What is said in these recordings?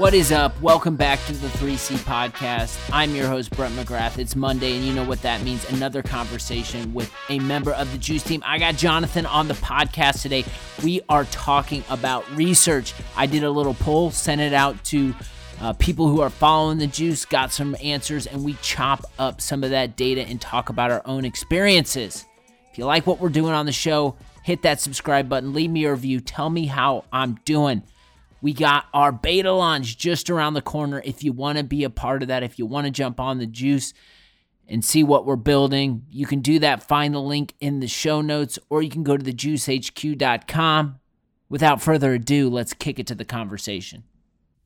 What is up? Welcome back to the 3C Podcast. I'm your host, Brett McGrath. It's Monday, and you know what that means. Another conversation with a member of the Juice team. I got Jonathan on the podcast today. We are talking about research. I did a little poll, sent it out to people who are following the Juice, got some answers, and we chop up some of that data and talk about our own experiences. If you like what we're doing on the show, hit that subscribe button, leave me a review, tell me how I'm doing. We got our beta launch just around the corner. If you want to be a part of that, if you want to jump on the Juice and see what we're building, you can do that. Find the link in the show notes, or you can go to the juicehq.com. Without further ado, let's kick it to the conversation.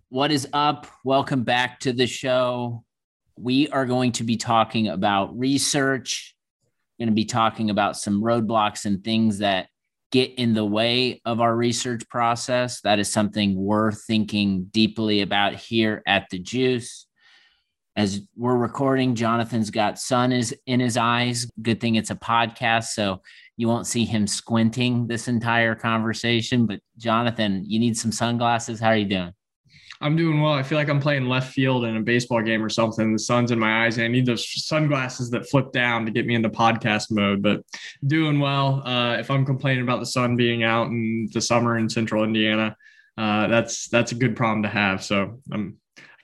What is up? Welcome back to the show. We are going to be talking about research. We're going to be talking about some roadblocks and things that get in the way of our research process. That is something we're thinking deeply about here at the Juice. As we're recording, Jonathan's got sun is in his eyes. Good thing it's a podcast, so you won't see him squinting this entire conversation. But Jonathan, you need some sunglasses. How are you doing? I'm doing well. I feel like I'm playing left field in a baseball game or something. The sun's in my eyes, and I need those sunglasses that flip down to get me into podcast mode, but doing well. If I'm complaining about the sun being out in the summer in central Indiana, that's a good problem to have. So I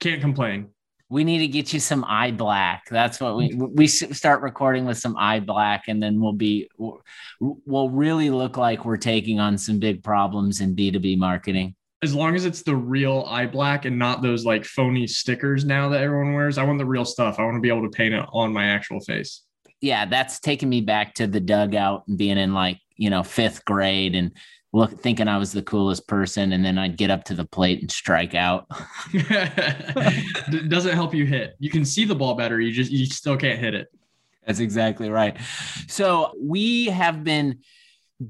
can't complain. We need to get you some eye black. That's what we start recording with, some eye black, and then we'll really look like we're taking on some big problems in B2B marketing. As long as it's the real eye black and not those like phony stickers now that everyone wears. I want the real stuff. I want to be able to paint it on my actual face. Yeah, that's taking me back to the dugout and being in like, fifth grade and thinking I was the coolest person. And then I'd get up to the plate and strike out. It doesn't help you hit. You can see the ball better. You still can't hit it. That's exactly right. So we have been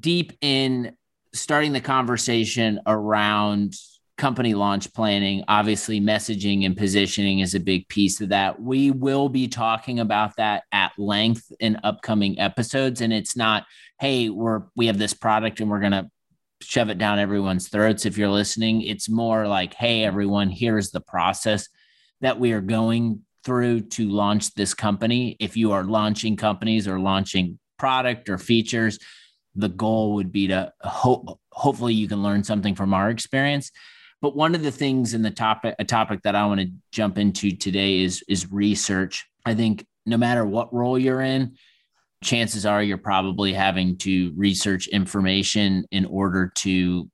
deep in starting the conversation around company launch planning. Obviously, messaging and positioning is a big piece of that. We will be talking about that at length in upcoming episodes. And it's not, hey, we have this product and we're going to shove it down everyone's throats if you're listening. It's more like, hey, everyone, here's the process that we are going through to launch this company. If you are launching companies or launching product or features, the goal would be to hopefully you can learn something from our experience. But one of the things in a topic that I want to jump into today is research. I think no matter what role you're in, chances are you're probably having to research information in order to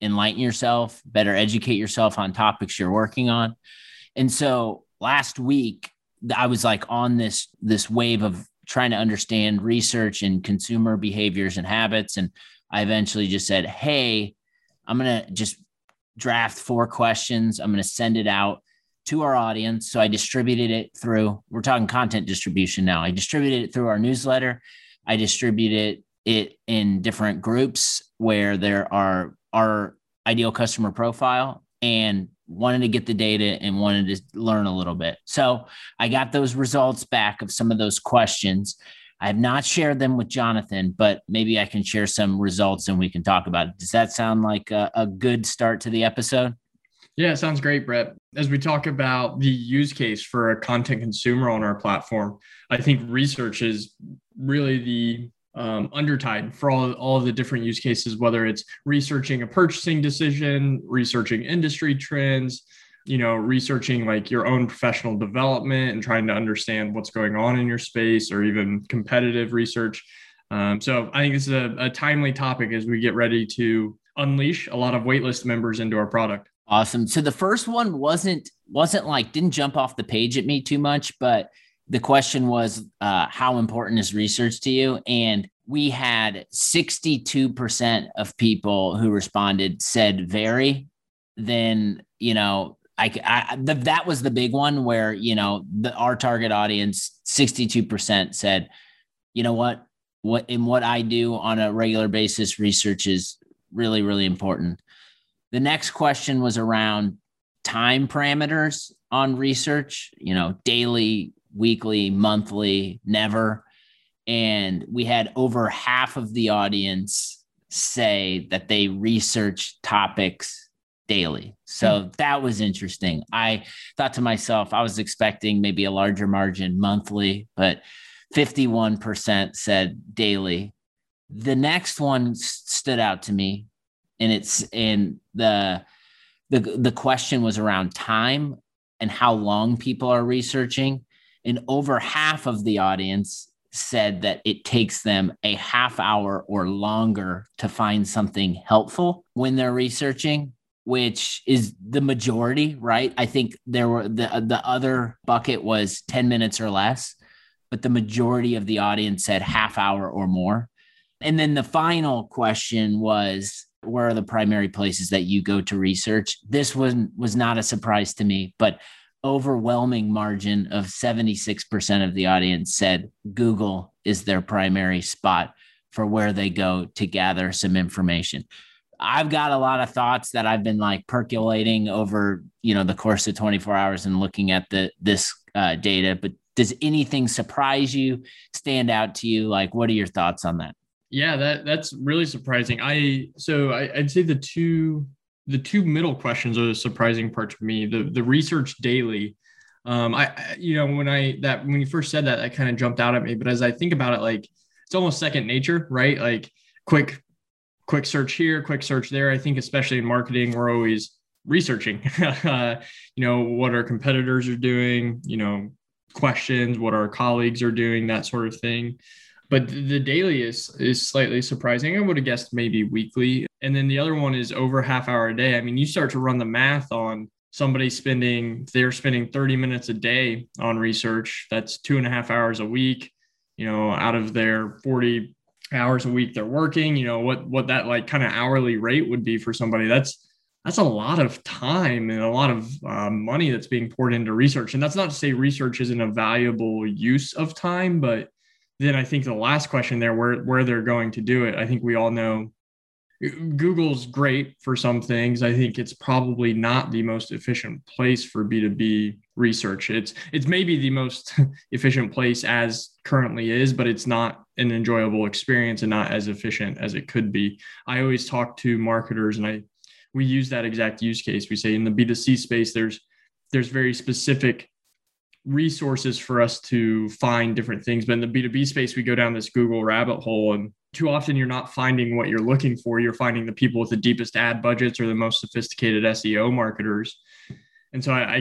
enlighten yourself, better educate yourself on topics you're working on. And so last week, I was like on this wave of trying to understand research and consumer behaviors and habits. And I eventually just said, hey, I'm going to just draft 4 questions. I'm going to send it out to our audience. So I distributed it through, we're talking content distribution now. I distributed it through our newsletter. I distributed it in different groups where there are our ideal customer profile, and wanted to get the data and wanted to learn a little bit. So I got those results back of some of those questions. I have not shared them with Jonathan, but maybe I can share some results and we can talk about it. Does that sound like a good start to the episode? Yeah, it sounds great, Brett. As we talk about the use case for a content consumer on our platform, I think research is really the undertide for all of the different use cases, whether it's researching a purchasing decision, researching industry trends, researching like your own professional development and trying to understand what's going on in your space, or even competitive research. So I think this is a timely topic as we get ready to unleash a lot of waitlist members into our product. Awesome. So the first one wasn't like, didn't jump off the page at me too much, but the question was, how important is research to you? And we had 62% of people who responded said very. Then, that was the big one where, our target audience, 62% said, you know what in what I do on a regular basis, research is really, really important. The next question was around time parameters on research, daily, weekly, monthly, never. And we had over half of the audience say that they research topics daily. So that was interesting. I thought to myself, I was expecting maybe a larger margin monthly, but 51% said daily. The next one stood out to me, and it's in the question was around time and how long people are researching. And over half of the audience said that it takes them a half hour or longer to find something helpful when they're researching, which is the majority, right? I think there were the other bucket was 10 minutes or less, but the majority of the audience said half hour or more. And then the final question was, where are the primary places that you go to research? This one was not a surprise to me, but overwhelming margin of 76% of the audience said Google is their primary spot for where they go to gather some information. I've got a lot of thoughts that I've been like percolating over, you know, the course of 24 hours and looking at this data, but does anything surprise you, stand out to you? Like, what are your thoughts on that? Yeah, that's really surprising. I'd say the two middle questions are the surprising part to me. The research daily, when you first said that kind of jumped out at me. But as I think about it, like it's almost second nature, right? Like quick search here, quick search there. I think especially in marketing, we're always researching. What our competitors are doing. Questions, what our colleagues are doing, that sort of thing. But the daily is slightly surprising. I would have guessed maybe weekly. And then the other one is over half hour a day. I mean, you start to run the math on somebody they're spending 30 minutes a day on research. That's 2.5 hours a week, out of their 40 hours a week they're working, what that like kind of hourly rate would be for somebody. That's a lot of time and a lot of money that's being poured into research. And that's not to say research isn't a valuable use of time, but then I think the last question there, where they're going to do it. I think we all know Google's great for some things. I think it's probably not the most efficient place for B2B research. It's maybe the most efficient place as currently is, but it's not an enjoyable experience and not as efficient as it could be. I always talk to marketers and we use that exact use case. We say in the B2C space, there's very specific resources for us to find different things. But in the B2B space, we go down this Google rabbit hole, and too often you're not finding what you're looking for. You're finding the people with the deepest ad budgets or the most sophisticated SEO marketers. And so I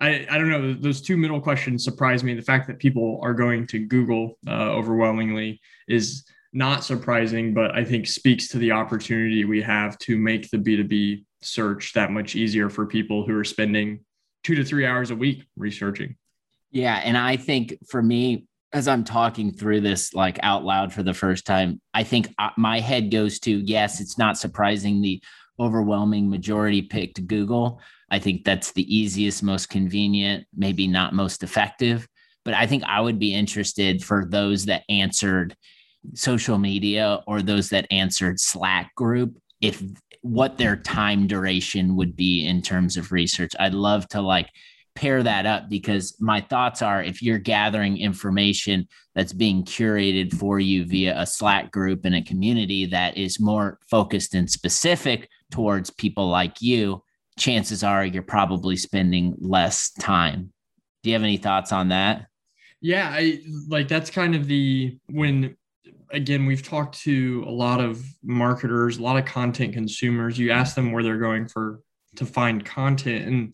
don't know. Those two middle questions surprise me. The fact that people are going to Google overwhelmingly is not surprising, but I think speaks to the opportunity we have to make the B2B search that much easier for people who are spending 2 to 3 hours a week researching. Yeah. And I think for me, as I'm talking through this, like out loud for the first time, I think my head goes to, yes, it's not surprising the overwhelming majority picked Google. I think that's the easiest, most convenient, maybe not most effective, but I think I would be interested for those that answered social media or those that answered Slack group, if what their time duration would be in terms of research. I'd love to like pair that up, because my thoughts are if you're gathering information that's being curated for you via a Slack group and a community that is more focused and specific towards people like you, chances are you're probably spending less time. Do you have any thoughts on that? Yeah, that's kind of again, we've talked to a lot of marketers, a lot of content consumers. You ask them where they're going to find content, and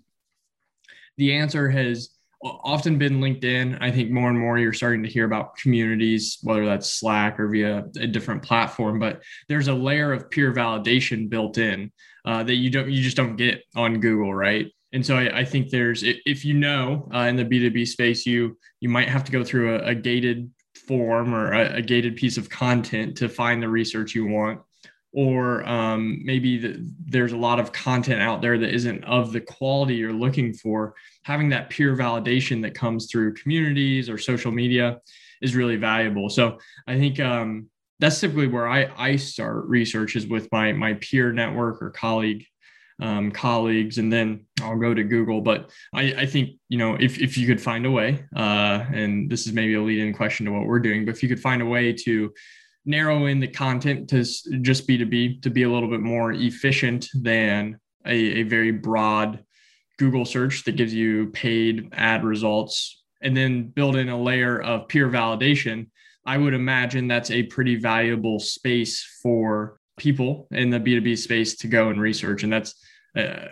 the answer has often been LinkedIn. I think more and more you're starting to hear about communities, whether that's Slack or via a different platform. But there's a layer of peer validation built in that you just don't get on Google, right? And so I think there's, if in the B2B space, you might have to go through a gated form or a gated piece of content to find the research you want, or maybe there's a lot of content out there that isn't of the quality you're looking for. Having that peer validation that comes through communities or social media is really valuable. So I think that's typically where I start research, is with my peer network or colleagues, and then I'll go to Google. But I think, if you could find a way, and this is maybe a lead-in question to what we're doing, but if you could find a way to narrow in the content to just B2B, to be a little bit more efficient than a very broad Google search that gives you paid ad results, and then build in a layer of peer validation, I would imagine that's a pretty valuable space for people in the B2B space to go and research. And that's,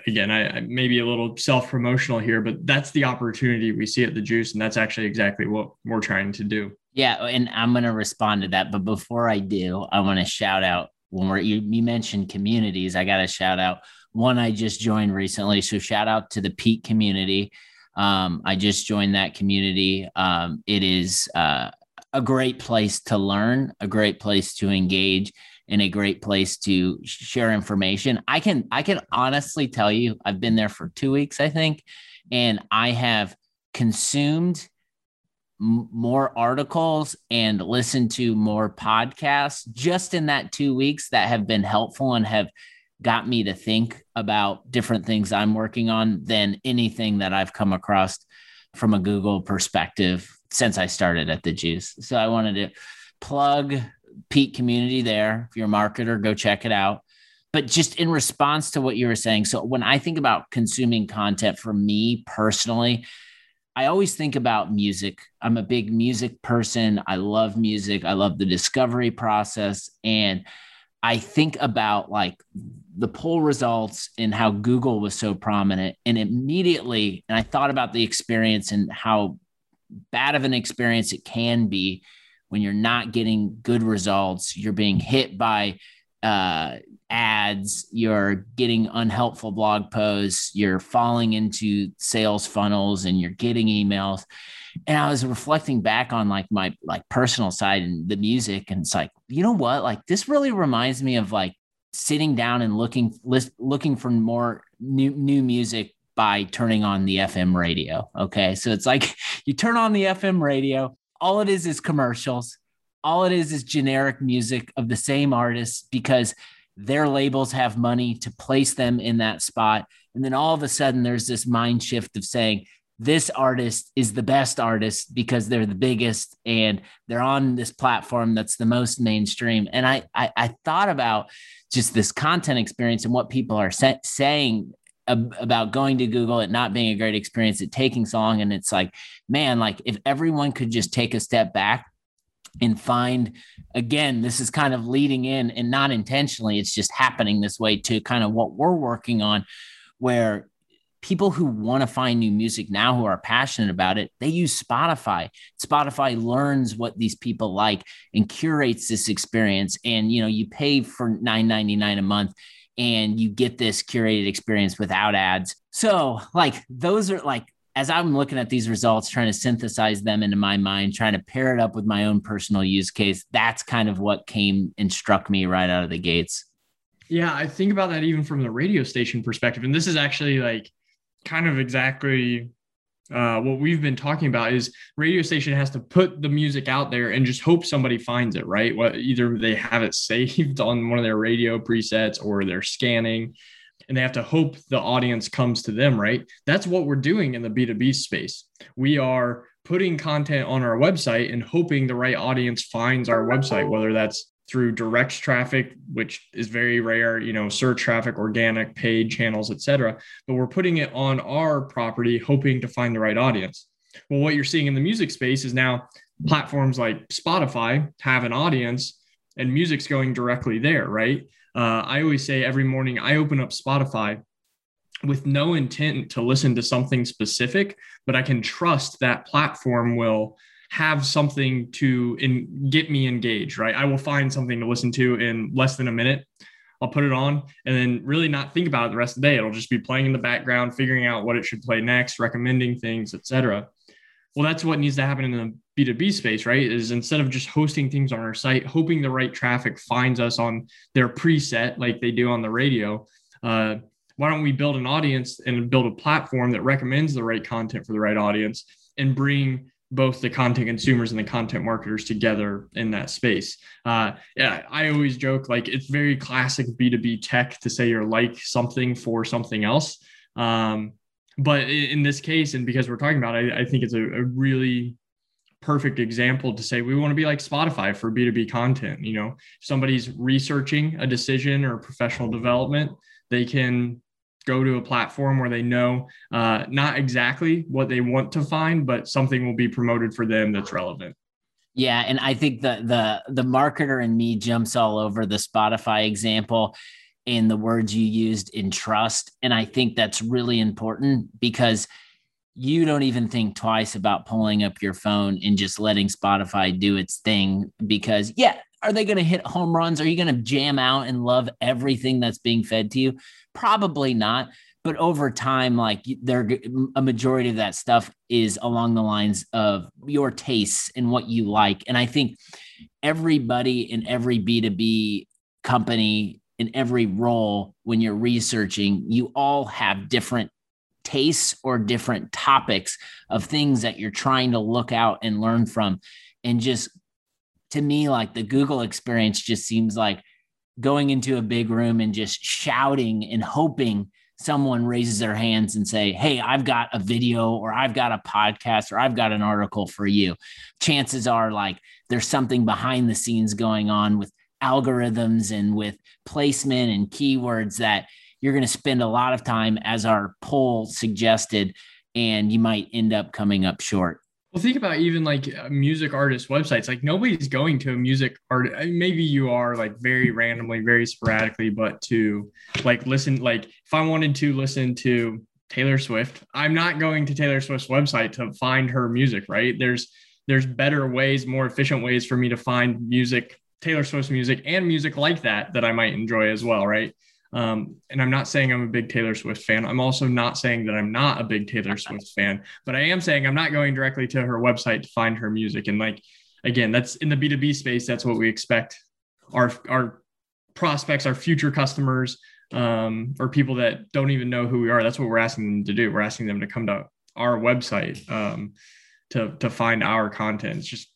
again, I may be a little self-promotional here, but that's the opportunity we see at the Juice. And that's actually exactly what we're trying to do. Yeah. And I'm going to respond to that. But before I do, I want to shout out when you mentioned communities, I got to shout out one I just joined recently. So shout out to the PEAK community. I just joined that community. It is a great place to learn, a great place to engage, and a great place to share information. I can honestly tell you, I've been there for 2 weeks, I think, and I have consumed more articles and listened to more podcasts just in that 2 weeks that have been helpful and have got me to think about different things I'm working on than anything that I've come across from a Google perspective since I started at the Juice. So I wanted to plug PEAK community there. If you're a marketer, go check it out. But just in response to what you were saying, so when I think about consuming content, for me personally, I always think about music. I'm a big music person. I love music. I love the discovery process. And I think about like the poll results and how Google was so prominent. And immediately, and I thought about the experience and how bad of an experience it can be when you're not getting good results, you're being hit by ads, you're getting unhelpful blog posts, you're falling into sales funnels, and you're getting emails. And I was reflecting back on like my personal side and the music. And it's like, you know what? Like this really reminds me of like sitting down and looking for more new music by turning on the FM radio. Okay. So it's like you turn on the FM radio. All it is commercials. All it is generic music of the same artists because their labels have money to place them in that spot. And then all of a sudden there's this mind shift of saying, this artist is the best artist because they're the biggest and they're on this platform that's the most mainstream. And I thought about just this content experience and what people are saying about going to Google, it not being a great experience, it taking so long. And it's like, man, like if everyone could just take a step back and find, again, this is kind of leading in and not intentionally, it's just happening this way to kind of what we're working on, where people who want to find new music now, who are passionate about it, they use Spotify. Spotify learns what these people like and curates this experience. And, you know, you pay for $9.99 a month and you get this curated experience without ads. So like those are like, as I'm looking at these results, trying to synthesize them into my mind, trying to pair it up with my own personal use case, that's kind of what came and struck me right out of the gates. Yeah, I think about that even from the radio station perspective. And this is actually like kind of exactly what we've been talking about is radio station has to put the music out there and just hope somebody finds it, right? Either they have it saved on one of their radio presets or they're scanning and they have to hope the audience comes to them, right? That's what we're doing in the B2B space. We are putting content on our website and hoping the right audience finds our website, whether that's through direct traffic, which is very rare, you know, search traffic, organic, paid channels, et cetera. But we're putting it on our property, hoping to find the right audience. Well, what you're seeing in the music space is now platforms like Spotify have an audience and music's going directly there, right? I always say every morning I open up Spotify with no intent to listen to something specific, but I can trust that platform will have something to get me engaged, right? I will find something to listen to in less than a minute. I'll put it on and then really not think about it the rest of the day. It'll just be playing in the background, figuring out what it should play next, recommending things, et cetera. Well, that's what needs to happen in the B2B space, right? Is instead of just hosting things on our site, hoping the right traffic finds us on their preset like they do on the radio, why don't we build an audience and build a platform that recommends the right content for the right audience and bring both the content consumers and the content marketers together in that space. Yeah, I always joke, like it's very classic B2B tech to say you're like something for something else. But in this case, and because we're talking about it, I think it's a really perfect example to say, we want to be like Spotify for B2B content. You know, if somebody's researching a decision or professional development, they can go to a platform where they know not exactly what they want to find, but something will be promoted for them that's relevant. Yeah. And I think the marketer in me jumps all over the Spotify example and the words you used in trust. And I think that's really important because you don't even think twice about pulling up your phone and just letting Spotify do its thing because, yeah, are they going to hit home runs? Are you going to jam out and love everything that's being fed to you? Probably not. But over time, like a majority of that stuff is along the lines of your tastes and what you like. And I think everybody in every B2B company, in every role, when you're researching, you all have different tastes or different topics of things that you're trying to look out and learn from. And just to me, like the Google experience just seems like going into a big room and just shouting and hoping someone raises their hands and say, hey, I've got a video or I've got a podcast or I've got an article for you. Chances are like there's something behind the scenes going on with algorithms and with placement and keywords that you're going to spend a lot of time, as our poll suggested, and you might end up coming up short. Well, think about even like music artist websites. Like nobody's going to a music art. Maybe you are like very randomly, very sporadically, but to like listen, like if I wanted to listen to Taylor Swift, I'm not going to Taylor Swift's website to find her music, right? There's better ways, more efficient ways for me to find music, Taylor Swift's music and music like that I might enjoy as well, right? And I'm not saying I'm a big Taylor Swift fan. I'm also not saying that I'm not a big Taylor Swift fan, but I am saying I'm not going directly to her website to find her music. And like, again, that's in the B2B space. That's what we expect our prospects, our future customers, or people that don't even know who we are. That's what we're asking them to do. We're asking them to come to our website, to find our content. It's just,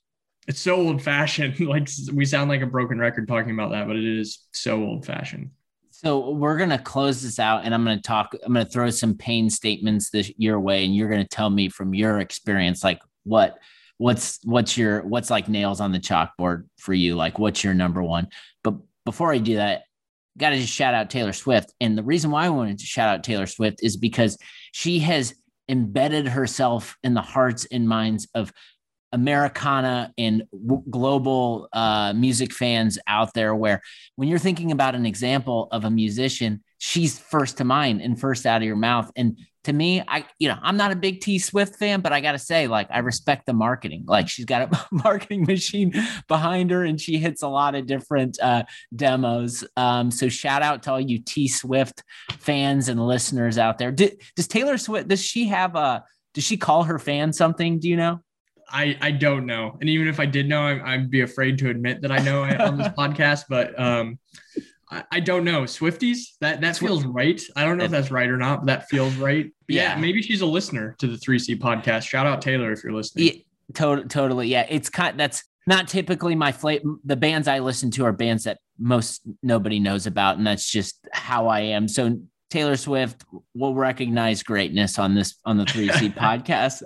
it's so old fashioned. Like we sound like a broken record talking about that, but it is so old fashioned. So we're going to close this out and I'm going to throw some pain statements your way. And you're going to tell me from your experience, like what's like nails on the chalkboard for you? Like what's your number one? But before I do that, got to just shout out Taylor Swift. And the reason why I wanted to shout out Taylor Swift is because she has embedded herself in the hearts and minds of Americana and global music fans out there, where when you're thinking about an example of a musician, she's first to mind and first out of your mouth. And to me, I'm not a big T Swift fan, but I got to say, like, I respect the marketing. Like she's got a marketing machine behind her and she hits a lot of different demos. So shout out to all you T Swift fans and listeners out there. Does Taylor Swift, does she call her fans something? Do you know? I don't know. And even if I did know, I'd be afraid to admit that I know on this podcast, but I don't know. Swifties, that feels right. I don't know if that's right or not, but that feels right. Yeah, maybe she's a listener to the 3C podcast. Shout out Taylor if you're listening. Yeah, totally. Yeah, that's not typically my the bands I listen to are bands that most nobody knows about, and that's just how I am. So Taylor Swift will recognize greatness on the 3C podcast.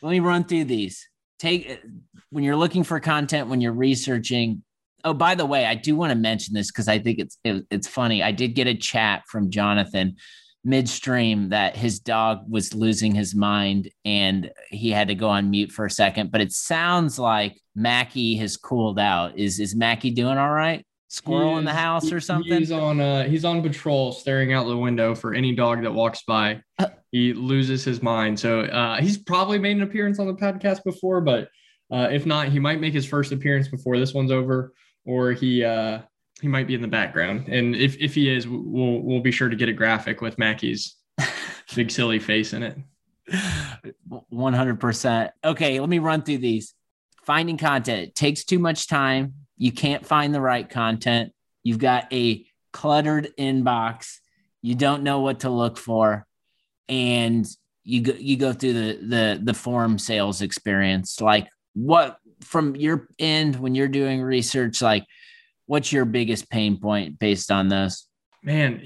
Let me run through these. When you're looking for content, when you're researching. Oh, by the way, I do want to mention this because I think it's funny. I did get a chat from Jonathan midstream that his dog was losing his mind and he had to go on mute for a second. But it sounds like Mackie has cooled out. Is Mackie doing all right? Squirrel in the house or something? He's on patrol, staring out the window for any dog that walks by. He loses his mind. So he's probably made an appearance on the podcast before, but if not, he might make his first appearance before this one's over, or he might be in the background. And if he is, we'll be sure to get a graphic with Mackie's big silly face in it. 100%. Okay, let me run through these. Finding content. It takes too much time. You can't find the right content. You've got a cluttered inbox. You don't know what to look for. And you go through the form sales experience. Like what, from your end, when you're doing research, like what's your biggest pain point based on this? Man,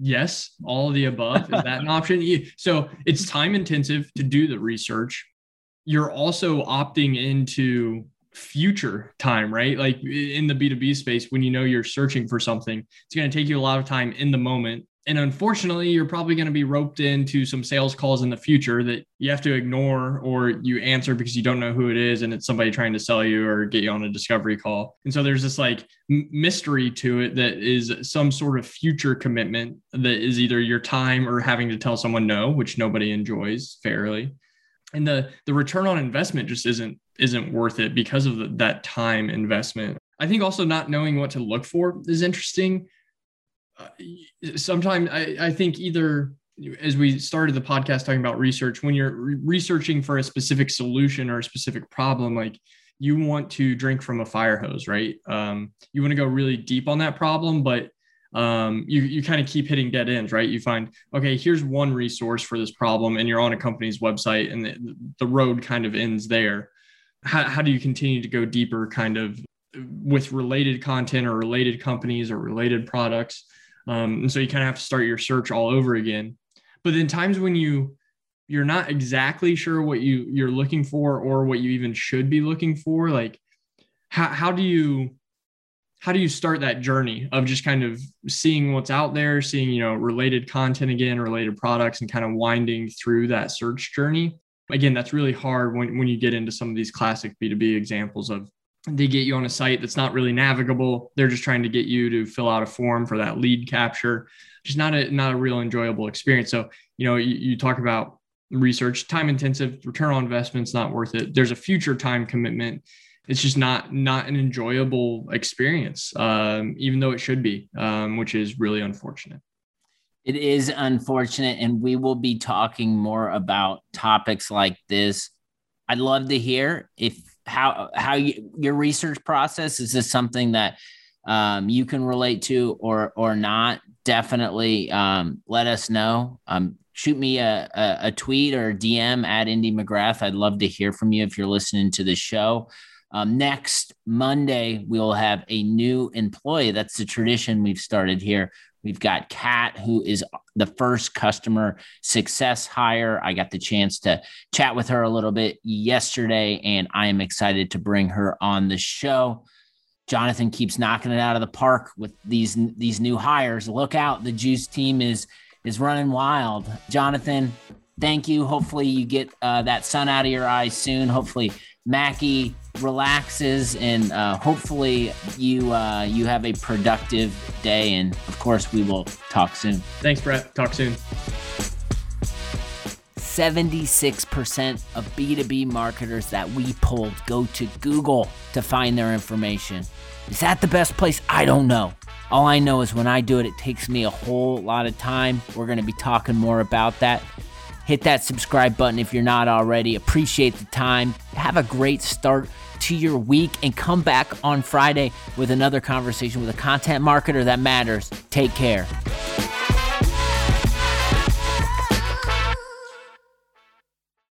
yes, all of the above. Is that an option? So it's time intensive to do the research. You're also opting into future time, right? Like in the B2B space, when you know you're searching for something, it's going to take you a lot of time in the moment And unfortunately, you're probably going to be roped into some sales calls in the future that you have to ignore, or you answer because you don't know who it is and it's somebody trying to sell you or get you on a discovery call. And so there's this like mystery to it that is some sort of future commitment that is either your time or having to tell someone no, which nobody enjoys fairly. And the return on investment just isn't worth it because of that time investment. I think also not knowing what to look for is interesting. Sometimes I think either, as we started the podcast talking about research, when you're researching for a specific solution or a specific problem, like you want to drink from a fire hose, right? You want to go really deep on that problem, but you kind of keep hitting dead ends, right? You find, okay, here's one resource for this problem, and you're on a company's website and the road kind of ends there. How do you continue to go deeper kind of with related content or related companies or related products? And so you kind of have to start your search all over again. But then times when you're not exactly sure what you're looking for or what you even should be looking for, like how do you start that journey of just kind of seeing what's out there, seeing, related content again, related products, and kind of winding through that search journey? Again, that's really hard when you get into some of these classic B2B examples of they get you on a site that's not really navigable. They're just trying to get you to fill out a form for that lead capture. Just not a real enjoyable experience. So, you talk about research, time intensive, return on investment's not worth it. There's a future time commitment. It's just not an enjoyable experience, even though it should be, which is really unfortunate. It is unfortunate. And we will be talking more about topics like this. I'd love to hear how your research process, is this something that you can relate to or not? Definitely let us know. Shoot me a tweet or a DM at Indy McGrath. I'd love to hear from you if you're listening to the show. Next Monday, we will have a new employee. That's the tradition we've started here. We've got Kat, who is the first customer success hire. I got the chance to chat with her a little bit yesterday, and I am excited to bring her on the show. Jonathan keeps knocking it out of the park with these new hires. Look out, the Juice team is running wild. Jonathan, thank you. Hopefully you get that sun out of your eyes soon. Hopefully Mackie relaxes, and hopefully you have a productive day. And of course, we will talk soon. Thanks, Brett. Talk soon. 76% of B2B marketers that we polled go to Google to find their information. Is that the best place? I don't know. All I know is when I do it, it takes me a whole lot of time. We're going to be talking more about that. Hit that subscribe button if you're not already. Appreciate the time. Have a great start to your week, and come back on Friday with another conversation with a content marketer that matters. Take care.